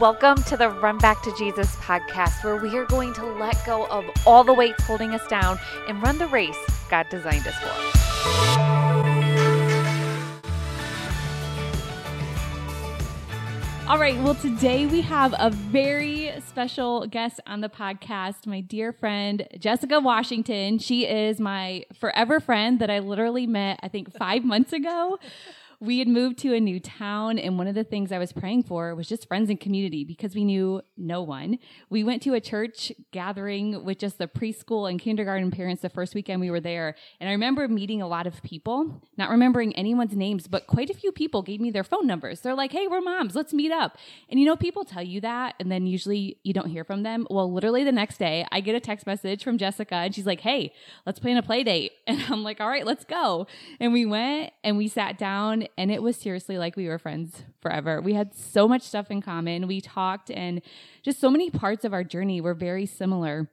Welcome to the Run Back to Jesus podcast, where we are going to let go of all the weights holding us down and run the race God designed us for. All right, well, today we have a very special guest on the podcast, my dear friend, Jessica Washington. She is my forever friend that I literally met, I think, 5 months ago. We had moved to a new town, and one of the things I was praying for was just friends and community because we knew no one. We went to a church gathering with just the preschool and kindergarten parents the first weekend we were there, and I remember meeting a lot of people, not remembering anyone's names, but quite a few people gave me their phone numbers. They're like, hey, we're moms. Let's meet up. And you know, people tell you that, and then usually you don't hear from them. Well, literally the next day, I get a text message from Jessica, and she's like, hey, let's plan a play date. And I'm like, all right, let's go. And we went, and we sat down, and it was seriously like we were friends forever. We had so much stuff in common. We talked, and just so many parts of our journey were very similar.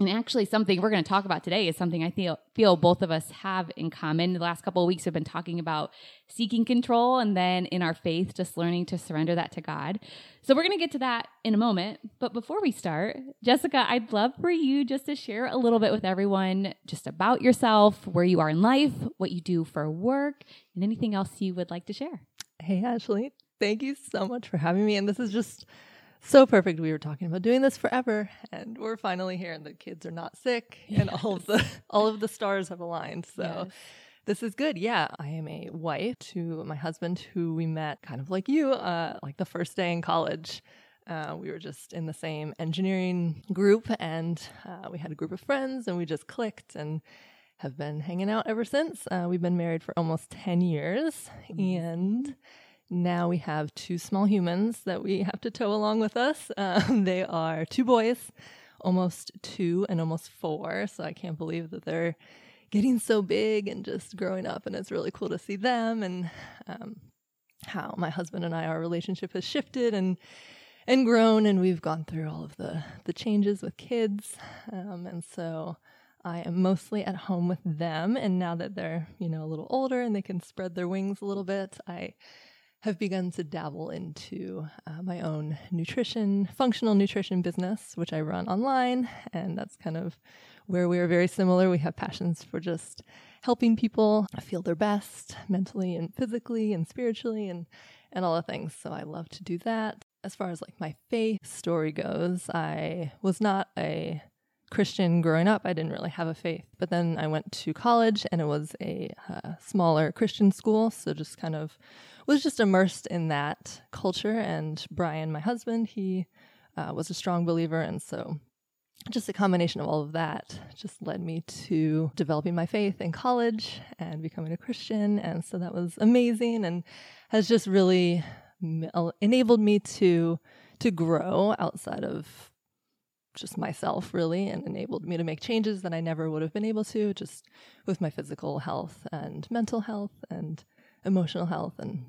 And actually, something we're going to talk about today is something I feel both of us have in common. The last couple of weeks, we've been talking about seeking control, and then in our faith, just learning to surrender that to God. So we're going to get to that in a moment. But before we start, Jessica, I'd love for you just to share a little bit with everyone just about yourself, where you are in life, what you do for work, and anything else you would like to share. Hey, Ashley. Thank you so much for having me. And this is just so perfect. We were talking about doing this forever, and we're finally here, and the kids are not sick, and all of the stars have aligned. So This is good. Yeah. I am a wife to my husband, who we met kind of like you, like the first day in college. We were just in the same engineering group, and we had a group of friends, and we just clicked and have been hanging out ever since. We've been married for almost 10 years, and now we have two small humans that we have to tow along with us. They are two boys, almost two and almost four. So I can't believe that they're getting so big and just growing up. And it's really cool to see them, and how my husband and I, our relationship has shifted and grown. And we've gone through all of the changes with kids. And so I am mostly at home with them. And now that they're, a little older and they can spread their wings a little bit, I have begun to dabble into my own functional nutrition business, which I run online. And that's kind of where we are very similar. We have passions for just helping people feel their best mentally and physically and spiritually and all the things. So I love to do that. As far as like my faith story goes, I was not a Christian growing up. I didn't really have a faith. But then I went to college, and it was a smaller Christian school. So just kind of was just immersed in that culture. And Brian, my husband, he was a strong believer. And so just a combination of all of that just led me to developing my faith in college and becoming a Christian. And so that was amazing, and has just really enabled me to grow outside of just myself, really, and enabled me to make changes that I never would have been able to, just with my physical health and mental health and emotional health and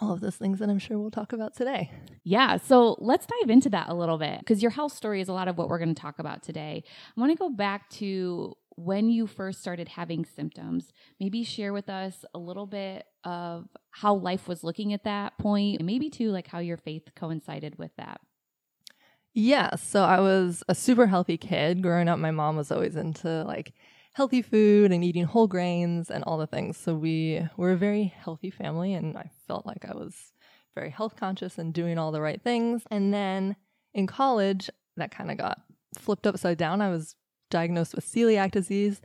all of those things that I'm sure we'll talk about today. Yeah. So let's dive into that a little bit, because your health story is a lot of what we're going to talk about today. I want to go back to when you first started having symptoms. Maybe share with us a little bit of how life was looking at that point, and maybe too, like how your faith coincided with that. Yeah, so I was a super healthy kid. Growing up, my mom was always into like healthy food and eating whole grains and all the things. So we were a very healthy family, and I felt like I was very health conscious and doing all the right things. And then in college, that kind of got flipped upside down. I was diagnosed with celiac disease,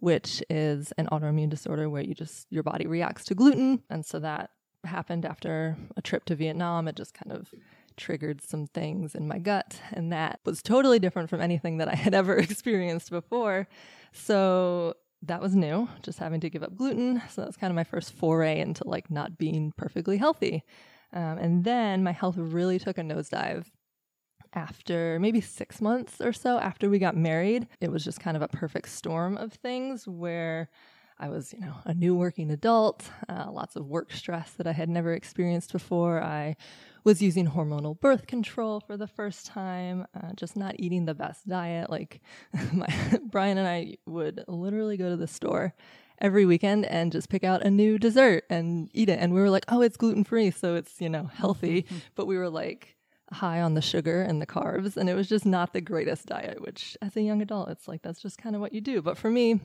which is an autoimmune disorder where your body reacts to gluten. And so that happened after a trip to Vietnam. It just kind of triggered some things in my gut, and that was totally different from anything that I had ever experienced before. So that was new, just having to give up gluten. So that was kind of my first foray into like not being perfectly healthy. And then my health really took a nosedive after maybe 6 months or so after we got married. It was just kind of a perfect storm of things where I was, a new working adult, lots of work stress that I had never experienced before. I was using hormonal birth control for the first time, just not eating the best diet. Like Brian and I would literally go to the store every weekend and just pick out a new dessert and eat it. And we were like, oh, it's gluten free, so it's, healthy. Mm-hmm. But we were like, high on the sugar and the carbs, and it was just not the greatest diet, which as a young adult, it's like, that's just kind of what you do. But for me,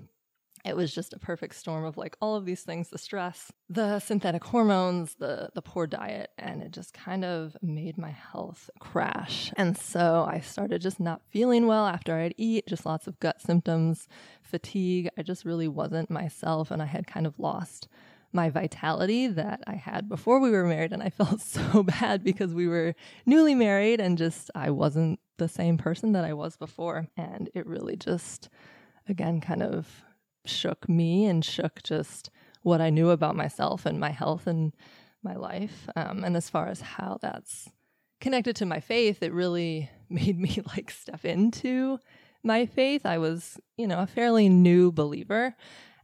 it was just a perfect storm of like all of these things, the stress, the synthetic hormones, the poor diet, and it just kind of made my health crash. And so I started just not feeling well after I'd eat, just lots of gut symptoms, fatigue. I just really wasn't myself, and I had kind of lost my vitality that I had before we were married. And I felt so bad because we were newly married and just I wasn't the same person that I was before. And it really just, again, kind of shook me and shook just what I knew about myself and my health and my life. And as far as how that's connected to my faith, it really made me like step into my faith. I was, you know, a fairly new believer.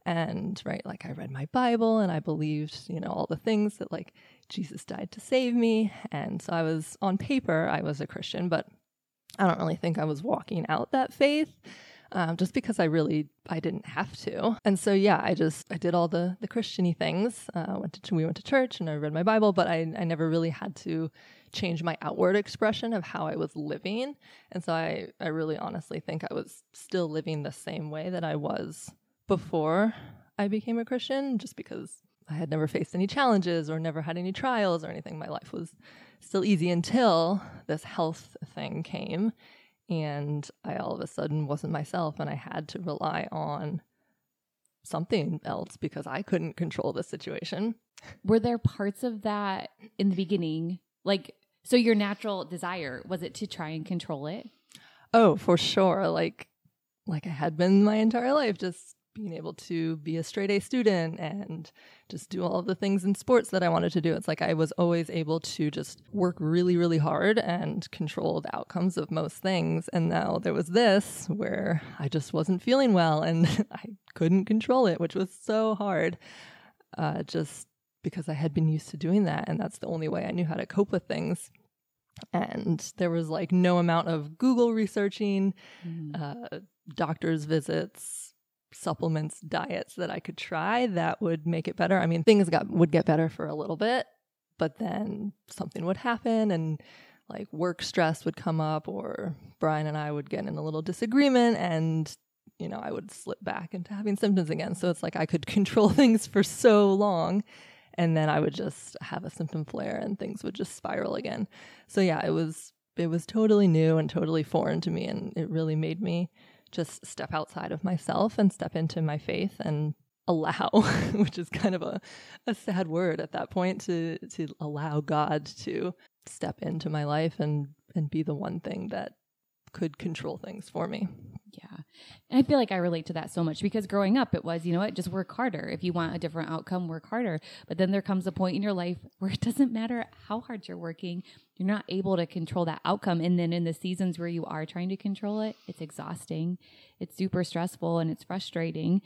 And right, like I read my Bible and I believed, you know, all the things that like Jesus died to save me. And so I was on paper, I was a Christian, but I don't really think I was walking out that faith just because I didn't have to. And so, yeah, I did all the Christian-y things. We went to church and I read my Bible, but I never really had to change my outward expression of how I was living. And so I really honestly think I was still living the same way that I was before I became a Christian, just because I had never faced any challenges or never had any trials or anything. My life was still easy until this health thing came, and I all of a sudden wasn't myself, and I had to rely on something else because I couldn't control the situation. Were there parts of that in the beginning? Like, so your natural desire, was it to try and control it? Oh, for sure. Like I had been my entire life, just being able to be a straight A student and just do all of the things in sports that I wanted to do. It's like I was always able to just work really, really hard and control the outcomes of most things. And now there was this where I just wasn't feeling well and I couldn't control it, which was so hard just because I had been used to doing that. And that's the only way I knew how to cope with things. And there was like no amount of Google researching, doctor's visits, supplements, diets that I could try that would make it better. I mean, things would get better for a little bit, but then something would happen and like work stress would come up, or Brian and I would get in a little disagreement and, you know, I would slip back into having symptoms again. So it's like I could control things for so long and then I would just have a symptom flare and things would just spiral again. So yeah, it was totally new and totally foreign to me, and it really made me just step outside of myself and step into my faith and allow, which is kind of a sad word at that point, to allow God to step into my life and be the one thing that could control things for me. Yeah. And I feel like I relate to that so much because growing up, it was, you know what, just work harder. If you want a different outcome, work harder. But then there comes a point in your life where it doesn't matter how hard you're working, you're not able to control that outcome. And then in the seasons where you are trying to control it, it's exhausting, it's super stressful, and it's frustrating.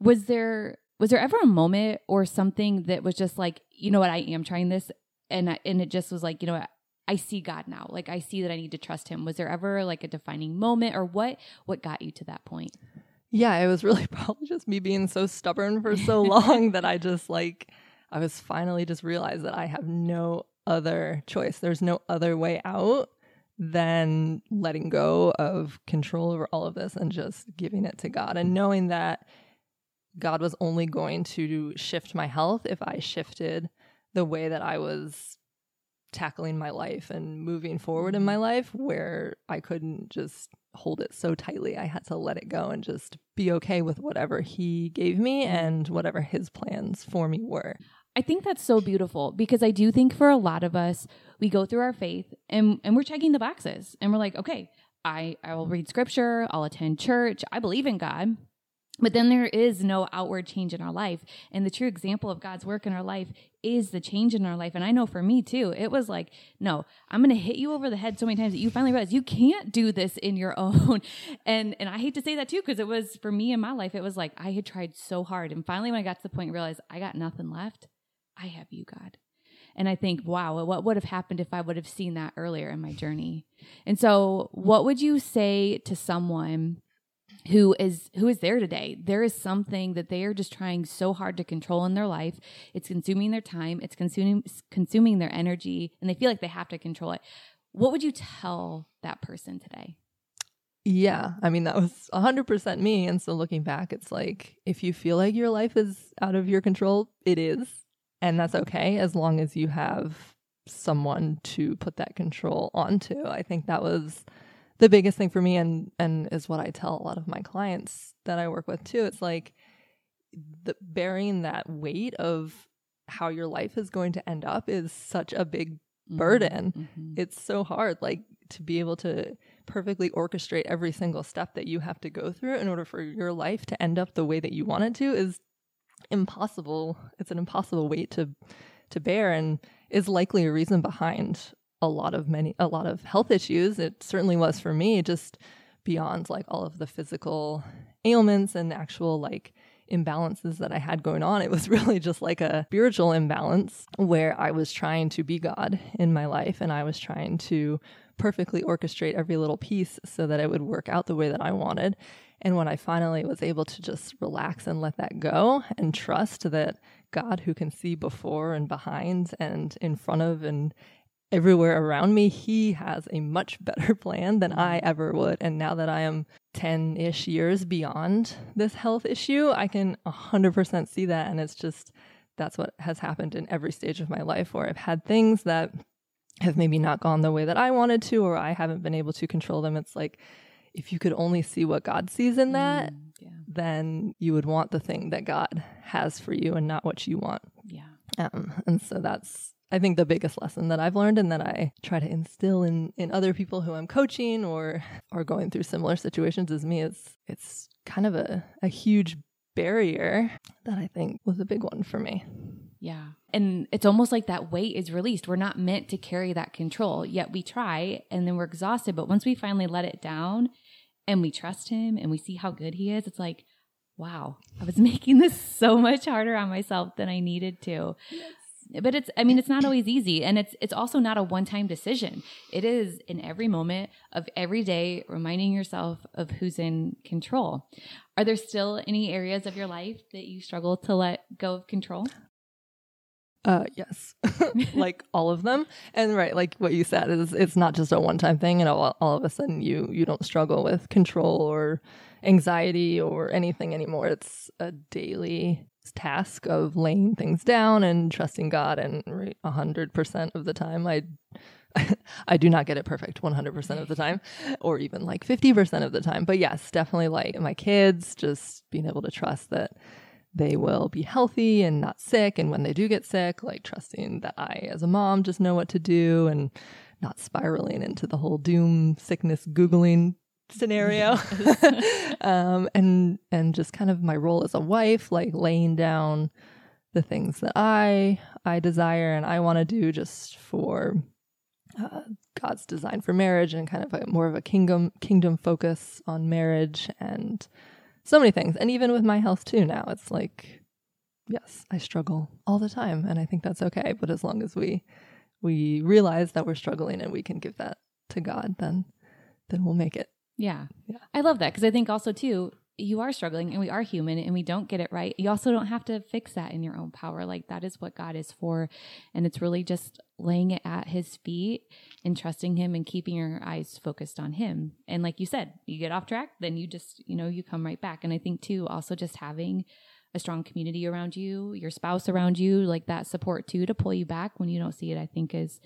Was there ever a moment or something that was just like, you know what, I am trying this, and it just was like, you know what, I see God now. Like I see that I need to trust him. Was there ever like a defining moment, or what got you to that point? Yeah, it was really probably just me being so stubborn for so long that I just like, I was finally just realized that I have no other choice. There's no other way out than letting go of control over all of this and just giving it to God, and knowing that God was only going to shift my health if I shifted the way that I was tackling my life and moving forward in my life, where I couldn't just hold it so tightly. I had to let it go and just be okay with whatever he gave me and whatever his plans for me were. I think that's so beautiful, because I do think for a lot of us, we go through our faith and we're checking the boxes and we're like, okay, I will read scripture, I'll attend church, I believe in God. But then there is no outward change in our life. And the true example of God's work in our life is the change in our life. And I know for me too, it was like, no, I'm going to hit you over the head so many times that you finally realize you can't do this in your own. And I hate to say that too, because it was for me in my life, it was like, I had tried so hard. And finally, when I got to the point, I realized I got nothing left. I have you, God. And I think, wow, what would have happened if I would have seen that earlier in my journey? And so what would you say to someone who is there today? There is something that they are just trying so hard to control in their life. It's consuming their time. It's consuming their energy, and they feel like they have to control it. what would you tell that person today? Yeah. I mean, that was 100% me. And so looking back, it's like, if you feel like your life is out of your control, it is. And that's okay, as long as you have someone to put that control onto. I think that was the biggest thing for me, and is what I tell a lot of my clients that I work with too. It's like bearing that weight of how your life is going to end up is such a big burden. Mm-hmm. It's so hard, like, to be able to perfectly orchestrate every single step that you have to go through in order for your life to end up the way that you want it to is impossible. It's an impossible weight to bear, and is likely a reason behind a lot of health issues. It certainly was for me, just beyond like all of the physical ailments and actual like imbalances that I had going on. It was really just like a spiritual imbalance where I was trying to be God in my life, and I was trying to perfectly orchestrate every little piece so that it would work out the way that I wanted. And when I finally was able to just relax and let that go and trust that God, who can see before and behind and in front of and everywhere around me, he has a much better plan than I ever would. And now that I am 10-ish years beyond this health issue, I can 100% see that. And it's just, that's what has happened in every stage of my life, where I've had things that have maybe not gone the way that I wanted to, or I haven't been able to control them. It's like, if you could only see what God sees in that, then you would want the thing that God has for you and not what you want. Yeah. And so that's, I think, the biggest lesson that I've learned, and that I try to instill in other people who I'm coaching or are going through similar situations as me. It's kind of a huge barrier that I think was a big one for me. Yeah. And it's almost like that weight is released. We're not meant to carry that control, yet we try, and then we're exhausted. But once we finally let it down and we trust him and we see how good he is, it's like, wow, I was making this so much harder on myself than I needed to. Yes. But it's, I mean, it's not always easy. And it's also not a one-time decision. It is in every moment of every day, reminding yourself of who's in control. Are there still any areas of your life that you struggle to let go of control? Yes. Like all of them. And right, like what you said, is it's not just a one-time thing. And all of a sudden you don't struggle with control or anxiety or anything anymore. It's a daily task of laying things down and trusting God, and 100% of the time I do not get it perfect 100% of the time, or even like 50% of the time. But yes, definitely like my kids, just being able to trust that they will be healthy and not sick, and when they do get sick, like trusting that I as a mom just know what to do and not spiraling into the whole doom sickness Googling scenario. And just kind of my role as a wife, like laying down the things that I desire and I want to do just for God's design for marriage, and kind of more of a kingdom focus on marriage, and so many things. And even with my health too now, it's like, yes, I struggle all the time, and I think that's okay. But as long as we realize that we're struggling and we can give that to God, then we'll make it. Yeah. I love that, because I think also too, you are struggling and we are human and we don't get it right. You also don't have to fix that in your own power. Like, that is what God is for. And it's really just laying it at his feet and trusting him and keeping your eyes focused on him. And like you said, you get off track, then you just, you come right back. And I think too, also just having a strong community around you, your spouse around you, like that support too, to pull you back when you don't see it, I think is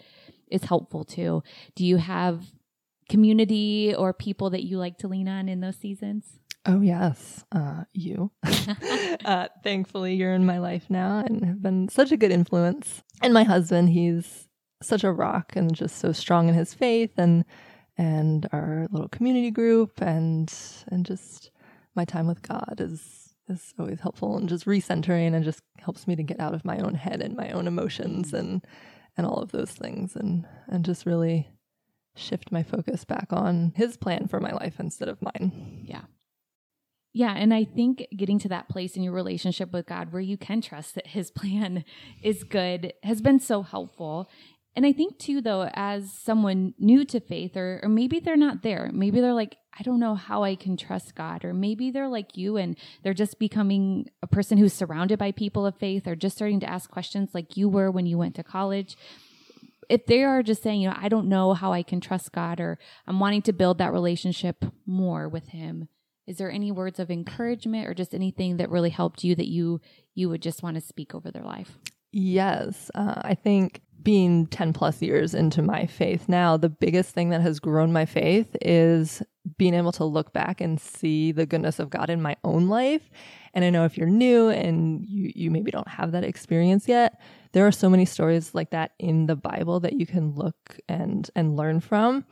helpful too. Do you have community or people that you like to lean on in those seasons? Oh, yes. You. Thankfully, you're in my life now and have been such a good influence. And my husband, he's such a rock and just so strong in his faith, and our little community group, and just my time with God is always helpful, and just recentering, and just helps me to get out of my own head and my own emotions and all of those things, and just really shift my focus back on his plan for my life instead of mine. Yeah. And I think getting to that place in your relationship with God where you can trust that his plan is good has been so helpful. And I think too, though, as someone new to faith, or maybe they're not there, maybe they're like, I don't know how I can trust God, or maybe they're like you and they're just becoming a person who's surrounded by people of faith, or just starting to ask questions like you were when you went to college. if they are just saying, I don't know how I can trust God, or I'm wanting to build that relationship more with him, is there any words of encouragement or just anything that really helped you that you would just want to speak over their life? Yes. I think being 10 plus years into my faith now, the biggest thing that has grown my faith is being able to look back and see the goodness of God in my own life. And I know if you're new and you maybe don't have that experience yet, there are so many stories like that in the Bible that you can look and learn from,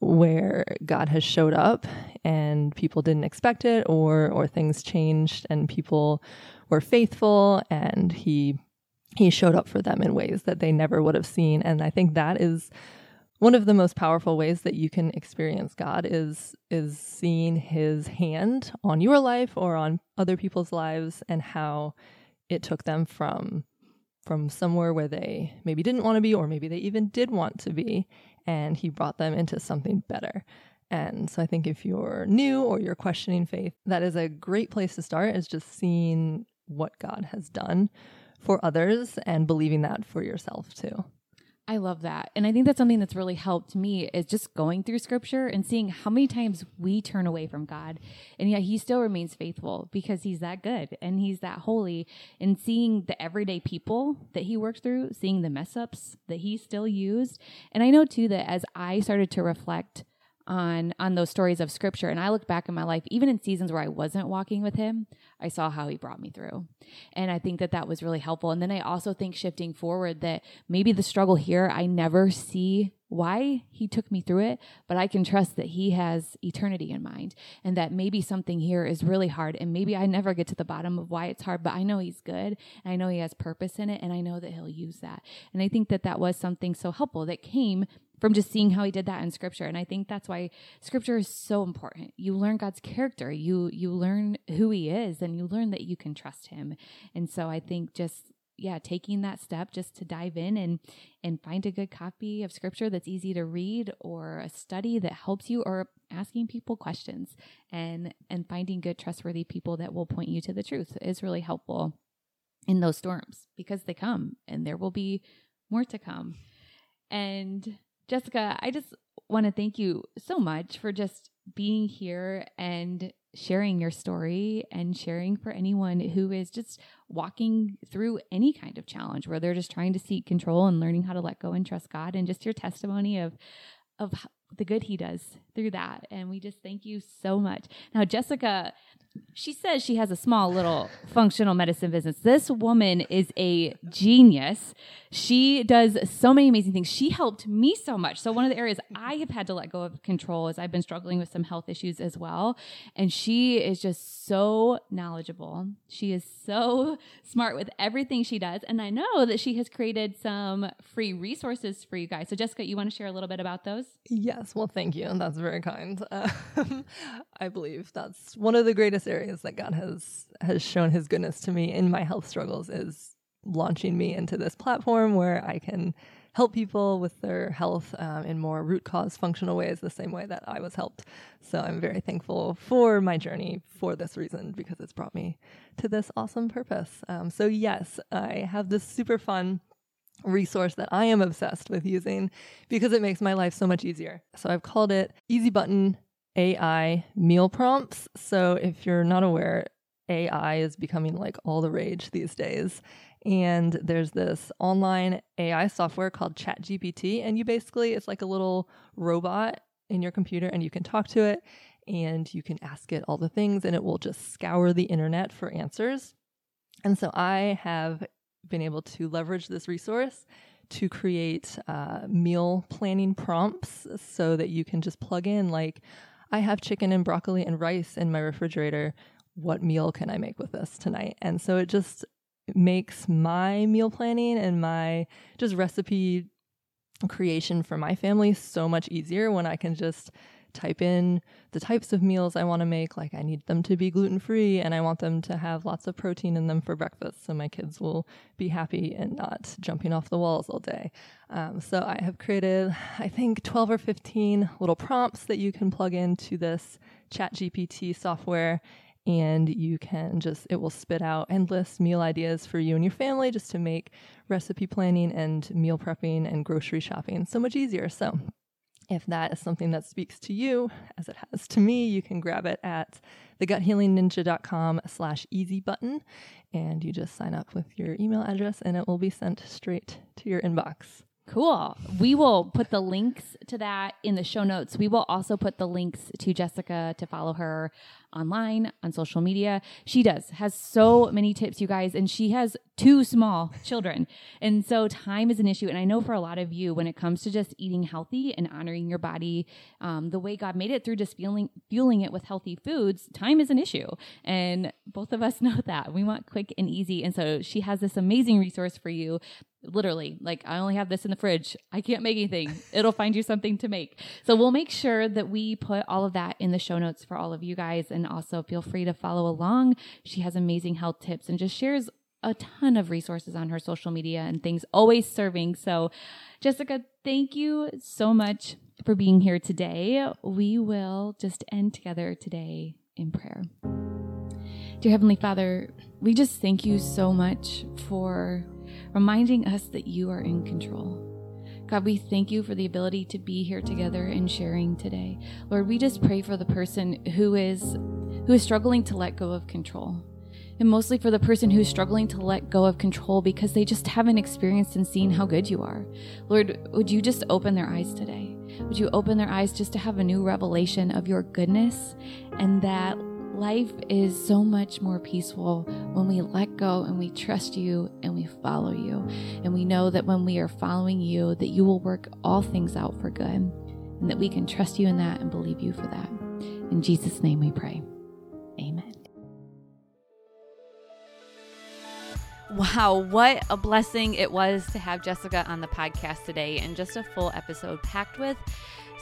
where God has showed up and people didn't expect it, or things changed and people were faithful and he showed up for them in ways that they never would have seen. And I think that is one of the most powerful ways that you can experience God, is seeing his hand on your life or on other people's lives, and how it took them from somewhere where they maybe didn't want to be, or maybe they even did want to be, and he brought them into something better. And so I think if you're new or you're questioning faith, that is a great place to start, is just seeing what God has done for others and believing that for yourself too. I love that. And I think that's something that's really helped me, is just going through scripture and seeing how many times we turn away from God, and yet he still remains faithful, because he's that good and he's that holy, and seeing the everyday people that he worked through, seeing the mess ups that he still used. And I know too, that as I started to reflect on those stories of scripture, and I look back in my life, even in seasons where I wasn't walking with him, I saw how he brought me through. And I think that was really helpful. And then I also think, shifting forward, that maybe the struggle here, I never see why he took me through it, but I can trust that he has eternity in mind, and that maybe something here is really hard, and maybe I never get to the bottom of why it's hard, but I know he's good, and I know he has purpose in it, and I know that he'll use that. And I think that was something so helpful that came from just seeing how he did that in scripture. And I think that's why scripture is so important. You learn God's character, you learn who he is, and you learn that you can trust him. And so I think taking that step just to dive in and find a good copy of scripture that's easy to read, or a study that helps you, or asking people questions and finding good, trustworthy people that will point you to the truth is really helpful in those storms, because they come and there will be more to come. And Jessica, I just want to thank you so much for just being here and sharing your story, and sharing for anyone who is just walking through any kind of challenge where they're just trying to seek control and learning how to let go and trust God, and just your testimony of the good he does through that. And we just thank you so much. Now, Jessica, she says she has a small little functional medicine business. This woman is a genius. She does so many amazing things. She helped me so much. So one of the areas I have had to let go of control is I've been struggling with some health issues as well. And she is just so knowledgeable. She is so smart with everything she does. And I know that she has created some free resources for you guys. So Jessica, you want to share a little bit about those? Yes. Well, thank you. That's very kind. I believe that's one of the greatest areas that God has shown his goodness to me in my health struggles, is launching me into this platform where I can help people with their health in more root cause functional ways, the same way that I was helped. So I'm very thankful for my journey for this reason, because it's brought me to this awesome purpose. So yes, I have this super fun resource that I am obsessed with using, because it makes my life so much easier. So I've called it Easy Button AI meal prompts. So if you're not aware, AI is becoming like all the rage these days. And there's this online AI software called ChatGPT. And it's like a little robot in your computer, and you can talk to it and you can ask it all the things, and it will just scour the internet for answers. And so I have been able to leverage this resource to create meal planning prompts, so that you can just plug in, like, I have chicken and broccoli and rice in my refrigerator. What meal can I make with this tonight? And so it just makes my meal planning and my just recipe creation for my family so much easier, when I can just type in the types of meals I want to make. Like, I need them to be gluten-free, and I want them to have lots of protein in them for breakfast, so my kids will be happy and not jumping off the walls all day. So I have created, I think, 12 or 15 little prompts that you can plug into this ChatGPT software, and it will spit out endless meal ideas for you and your family, just to make recipe planning and meal prepping and grocery shopping so much easier. So if that is something that speaks to you, as it has to me, you can grab it at theguthealingninja.com/easy button, and you just sign up with your email address and it will be sent straight to your inbox. Cool. We will put the links to that in the show notes. We will also put the links to Jessica to follow her online, on social media. She has so many tips, you guys, and she has 2 small children. And so time is an issue. And I know for a lot of you, when it comes to just eating healthy and honoring your body, the way God made it through just fueling it with healthy foods, time is an issue. And both of us know that. We want quick and easy. And so she has this amazing resource for you. Literally, like, I only have this in the fridge. I can't make anything. It'll find you something to make. So we'll make sure that we put all of that in the show notes for all of you guys. And also feel free to follow along. She has amazing health tips and just shares a ton of resources on her social media and things, always serving. So Jessica, thank you so much for being here today. We will just end together today in prayer. Dear Heavenly Father, we just thank you so much for reminding us that you are in control. God, we thank you for the ability to be here together and sharing today. Lord, we just pray for the person who is struggling to let go of control. And mostly for the person who's struggling to let go of control because they just haven't experienced and seen how good you are. Lord, would you just open their eyes today? Would you open their eyes just to have a new revelation of your goodness, and that life is so much more peaceful when we let go and we trust you and we follow you. And we know that when we are following you, that you will work all things out for good, and that we can trust you in that and believe you for that. In Jesus' name we pray. Amen. Wow, what a blessing it was to have Jessica on the podcast today, and just a full episode packed with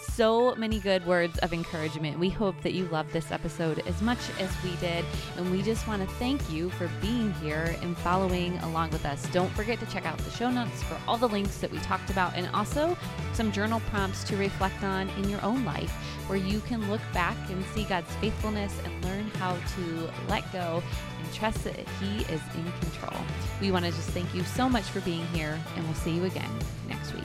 so many good words of encouragement. We hope that you loved this episode as much as we did, and we just want to thank you for being here and following along with us. Don't forget to check out the show notes for all the links that we talked about, and also some journal prompts to reflect on in your own life, where you can look back and see God's faithfulness and learn how to let go and trust that He is in control. We want to just thank you so much for being here, and we'll see you again next week.